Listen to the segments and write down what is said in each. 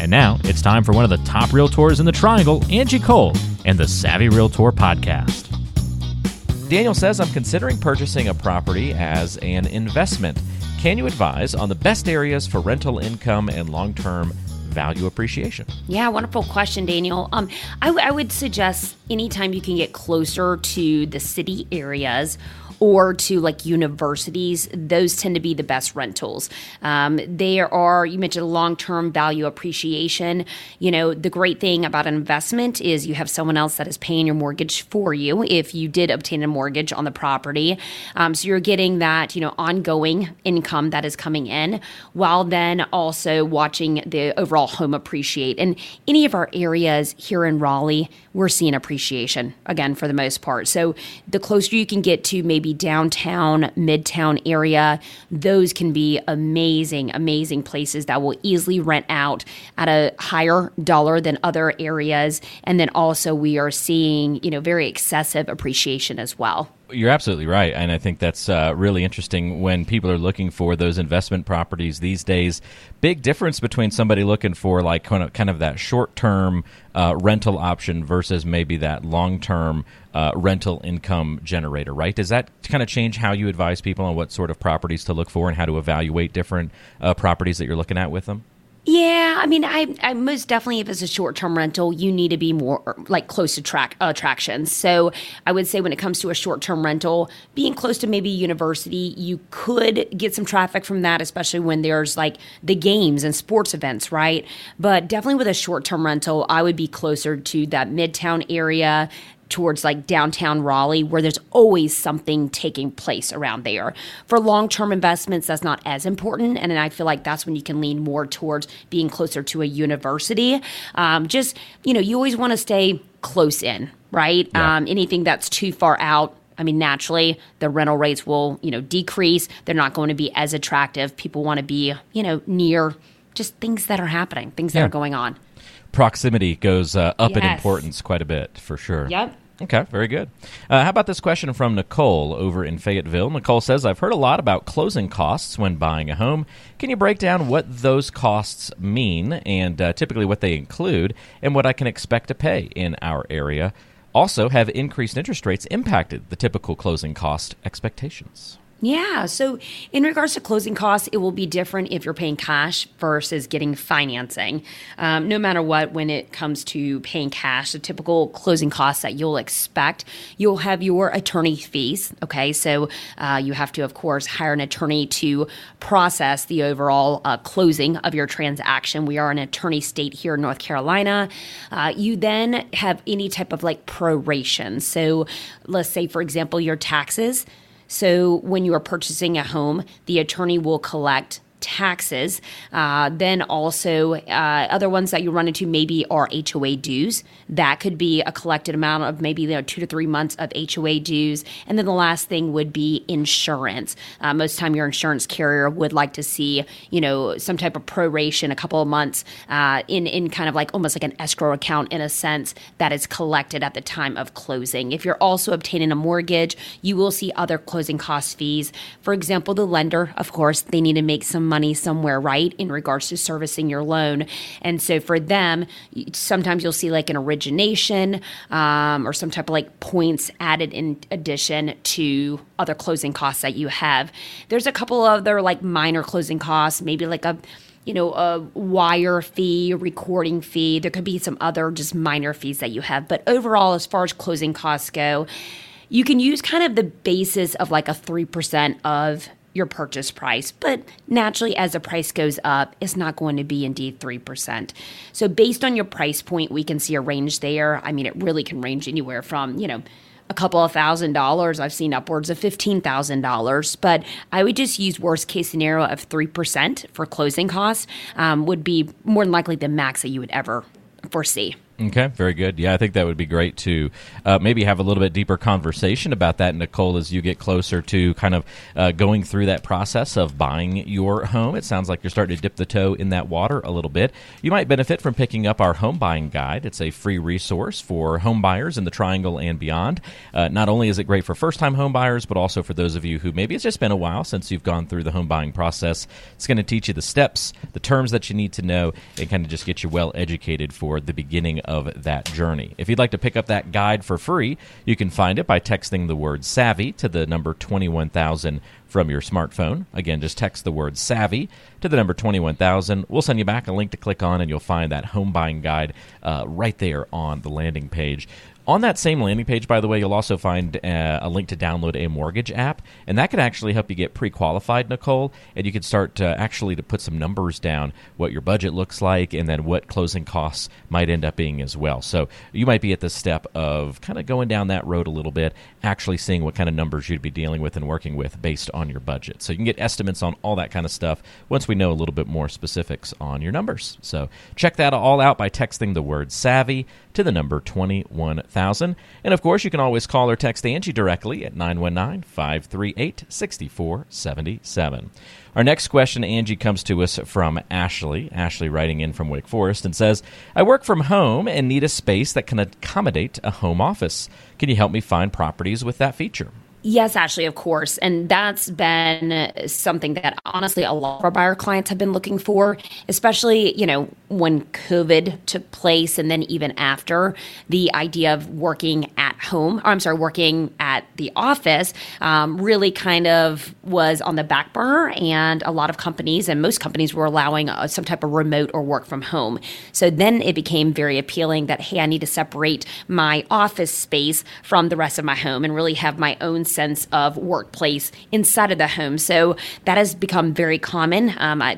And now it's time for one of the top realtors in the Triangle, Angie Cole, and the Savvy Realtor Podcast. Daniel says, I'm considering purchasing a property as an investment. Can you advise on the best areas for rental income and long-term value appreciation? Yeah, wonderful question, Daniel. I would suggest anytime you can get closer to the city areas or to like universities, those tend to be the best rentals. There are, you mentioned long-term value appreciation. You know, the great thing about an investment is you have someone else that is paying your mortgage for you if you did obtain a mortgage on the property. So you're getting that, you know, ongoing income that is coming in while then also watching the overall home appreciate. And any of our areas here in Raleigh, we're seeing appreciation again for the most part. So the closer you can get to maybe downtown, midtown area, those can be amazing, amazing places that will easily rent out at a higher dollar than other areas. And then also we are seeing, you know, very excessive appreciation as well. You're absolutely right, and I think that's really interesting when people are looking for those investment properties these days. Big difference between somebody looking for like kind of that short-term rental option versus maybe that long-term rental income generator, right? Does that kind of change how you advise people on what sort of properties to look for and how to evaluate different properties that you're looking at with them? Yeah, I mean, I most definitely, if it's a short-term rental, you need to be more like close to attractions. So I would say when it comes to a short-term rental, being close to maybe university, you could get some traffic from that, especially when there's like the games and sports events, right? But definitely with a short-term rental, I would be closer to that midtown area, towards like downtown Raleigh, where there's always something taking place around there. For long-term investments, that's not as important. And I feel like that's when you can lean more towards being closer to a university. Just, you know, you always want to stay close in, right? Yeah. Anything that's too far out, I mean, naturally, the rental rates will, you know, decrease. They're not going to be as attractive. People want to be, you know, near just things that are happening, things that are going on. Proximity goes up in importance quite a bit, for sure. Yep. Okay, very good. How about this question from Nicole over in Fayetteville? Nicole says, I've heard a lot about closing costs when buying a home. Can you break down what those costs mean and typically what they include and what I can expect to pay in our area? Also, have increased interest rates impacted the typical closing cost expectations? Yeah. So in regards to closing costs, it will be different if you're paying cash versus getting financing. No matter what, when it comes to paying cash, the typical closing costs that you'll expect, you'll have your attorney fees. Okay. So you have to, of course, hire an attorney to process the overall closing of your transaction. We are an attorney state here in North Carolina. You then have any type of like proration. So let's say, for example, your taxes. So when you are purchasing a home, the attorney will collect taxes. Then also other ones that you run into maybe are HOA dues. That could be a collected amount of maybe 2 to 3 months of HOA dues. And then the last thing would be insurance. Most time your insurance carrier would like to see, you know, some type of proration, a couple of months in kind of like almost like an escrow account in a sense that is collected at the time of closing. If you're also obtaining a mortgage, you will see other closing cost fees. For example, the lender, of course, they need to make some money somewhere, right, in regards to servicing your loan. And so for them, sometimes you'll see like an origination or some type of like points added in addition to other closing costs that you have. There's a couple other like minor closing costs, maybe like a wire fee, recording fee. There could be some other just minor fees that you have. But overall, as far as closing costs go, you can use kind of the basis of like a 3% of your purchase price, but naturally as the price goes up, it's not going to be indeed 3%. So based on your price point, we can see a range there. I mean, it really can range anywhere from, you know, a couple of $1,000. I've seen upwards of $15,000. But I would just use worst case scenario of 3% for closing costs would be more than likely the max that you would ever foresee. Okay, very good. Yeah, I think that would be great to maybe have a little bit deeper conversation about that, Nicole, as you get closer to kind of going through that process of buying your home. It sounds like you're starting to dip the toe in that water a little bit. You might benefit from picking up our home buying guide. It's a free resource for home buyers in the Triangle and beyond. Not only is it great for first-time home buyers, but also for those of you who maybe it's just been a while since you've gone through the home buying process. It's going to teach you the steps, the terms that you need to know, and kind of just get you well-educated for the beginning of that journey. If you'd like to pick up that guide for free, you can find it by texting the word SAVVY to the number 21,000 from your smartphone. Again, just text the word SAVVY to the number 21,000. We'll send you back a link to click on, and you'll find that home buying guide right there on the landing page. On that same landing page, by the way, you'll also find a link to download a mortgage app, and that can actually help you get pre-qualified, Nicole, and you can start actually to put some numbers down, what your budget looks like, and then what closing costs might end up being as well. So you might be at the step of kind of going down that road a little bit, actually seeing what kind of numbers you'd be dealing with and working with based on your budget. So you can get estimates on all that kind of stuff once we know a little bit more specifics on your numbers. So check that all out by texting the word SAVVY to the number 21,000. And, of course, you can always call or text Angie directly at 919-538-6477. Our next question, Angie, comes to us from Ashley. Ashley writing in from Wake Forest and says, I work from home and need a space that can accommodate a home office. Can you help me find properties with that feature? Yes, Ashley, of course. And that's been something that honestly a lot of our buyer clients have been looking for, especially, when COVID took place and then even after, the idea of working at the office really kind of was on the back burner, and a lot of companies and most companies were allowing some type of remote or work from home. So then it became very appealing that, hey, I need to separate my office space from the rest of my home and really have my own sense of workplace inside of the home. So that has become very common.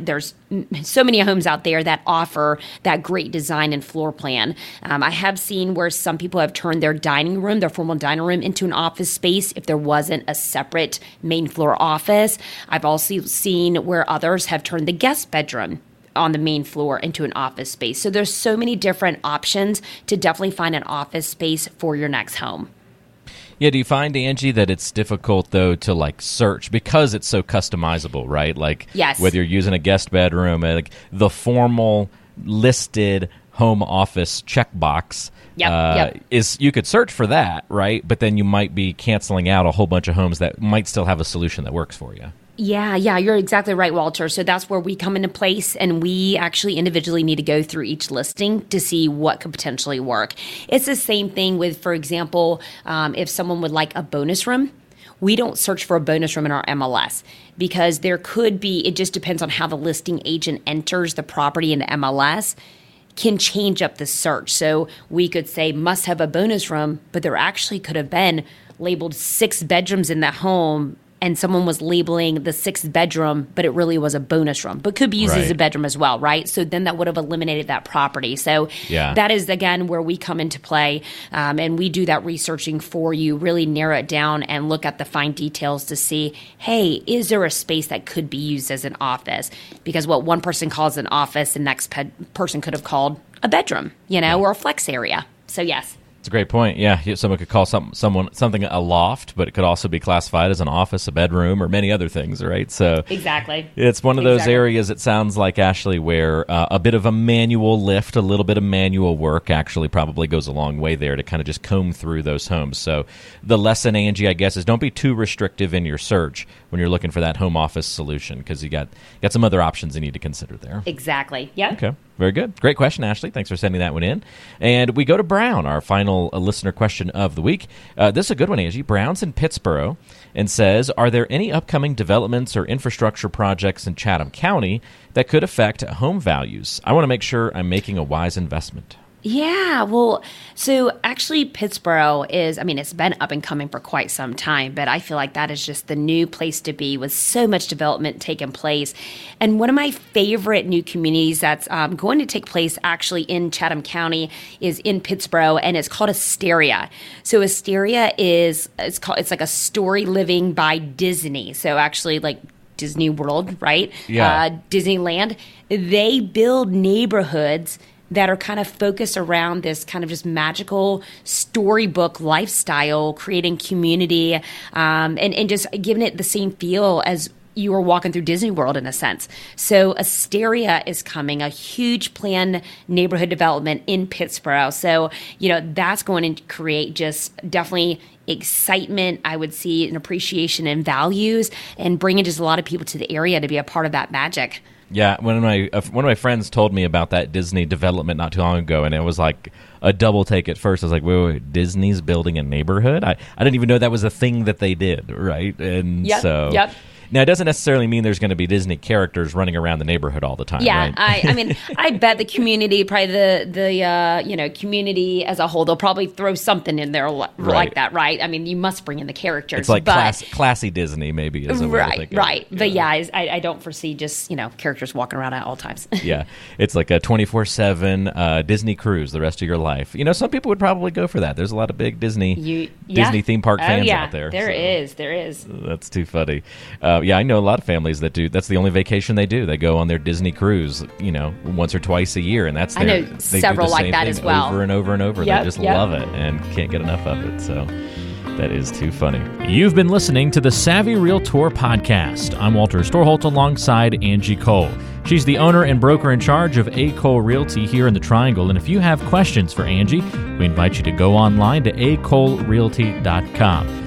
There's so many homes out there that offer that great design and floor plan. I have seen where some people have turned their dining room, their formal dining room, into an office space if there wasn't a separate main floor office. I've also seen where others have turned the guest bedroom on the main floor into an office space. So there's so many different options to definitely find an office space for your next home. Yeah, do you find, Angie, that it's difficult, though, to, search because it's so customizable, right? Yes. Whether you're using a guest bedroom, the formal listed home office checkbox yep. is, you could search for that, right? But then you might be canceling out a whole bunch of homes that might still have a solution that works for you. Yeah, you're exactly right, Walter. So that's where we come into place, and we actually individually need to go through each listing to see what could potentially work. It's the same thing with, for example, if someone would like a bonus room. We don't search for a bonus room in our MLS because there could be, it just depends on how the listing agent enters the property in the MLS, can change up the search. So we could say must have a bonus room, but there actually could have been labeled 6 bedrooms in the home, and someone was labeling the 6th bedroom, but it really was a bonus room, but could be used as a bedroom as well, right? So then that would have eliminated that property. So that is, again, where we come into play, and we do that researching for you, really narrow it down and look at the fine details to see, hey, is there a space that could be used as an office? Because what one person calls an office, the next person could have called a bedroom, or a flex area. So yes. It's a great point. Yeah, someone could call something a loft, but it could also be classified as an office, a bedroom, or many other things, right? So exactly, it's one of those areas. It sounds like, Ashley, where a bit of a manual lift, a little bit of manual work, actually probably goes a long way there to kind of just comb through those homes. So the lesson, Angie, I guess, is don't be too restrictive in your search when you're looking for that home office solution, because you got some other options you need to consider there. Exactly. Yeah. Okay. Very good. Great question, Ashley. Thanks for sending that one in. And we go to Brown, our final listener question of the week. This is a good one, Angie. Brown's in Pittsboro and says, are there any upcoming developments or infrastructure projects in Chatham County that could affect home values? I want to make sure I'm making a wise investment. Yeah, well, so actually Pittsboro is, I mean, it's been up and coming for quite some time, but I feel like that is just the new place to be with so much development taking place. And one of my favorite new communities that's going to take place actually in Chatham County is in Pittsboro, and it's called Asteria. So Asteria is, it's like a Storyliving by Disney. So actually like Disney World, right? Yeah. Disneyland. They build neighborhoods that are kind of focused around this kind of just magical storybook lifestyle, creating community, and just giving it the same feel as you were walking through Disney World in a sense. So Asteria is coming, a huge planned neighborhood development in Pittsboro. So, you know, that's going to create just definitely excitement, I would see, an appreciation and values, and bringing just a lot of people to the area to be a part of that magic. Yeah, one of my friends told me about that Disney development not too long ago, and it was like a double take at first. I was like, wait, Disney's building a neighborhood? I didn't even know that was a thing that they did, right? And yep. Now, it doesn't necessarily mean there's going to be Disney characters running around the neighborhood all the time. Yeah, right? I mean, I bet the community, probably the community as a whole, they'll probably throw something in there like that, right? I mean, you must bring in the characters. It's like classy Disney, maybe, is a way to think of it. Right. But I don't foresee just characters walking around at all times. Yeah, it's like a 24/7 Disney cruise the rest of your life. You know, some people would probably go for that. There's a lot of big Disney theme park fans out there. There is. That's too funny. Yeah, I know a lot of families that do. That's the only vacation they do. They go on their Disney cruise, once or twice a year, and that's their. I know several like that as well. Over and over and over, they just love it and can't get enough of it. So that is too funny. You've been listening to the Savvy Realtor Podcast. I'm Walter Storholt alongside Angie Cole. She's the owner and broker in charge of A. Cole Realty here in the Triangle. And if you have questions for Angie, we invite you to go online to acolerealty.com.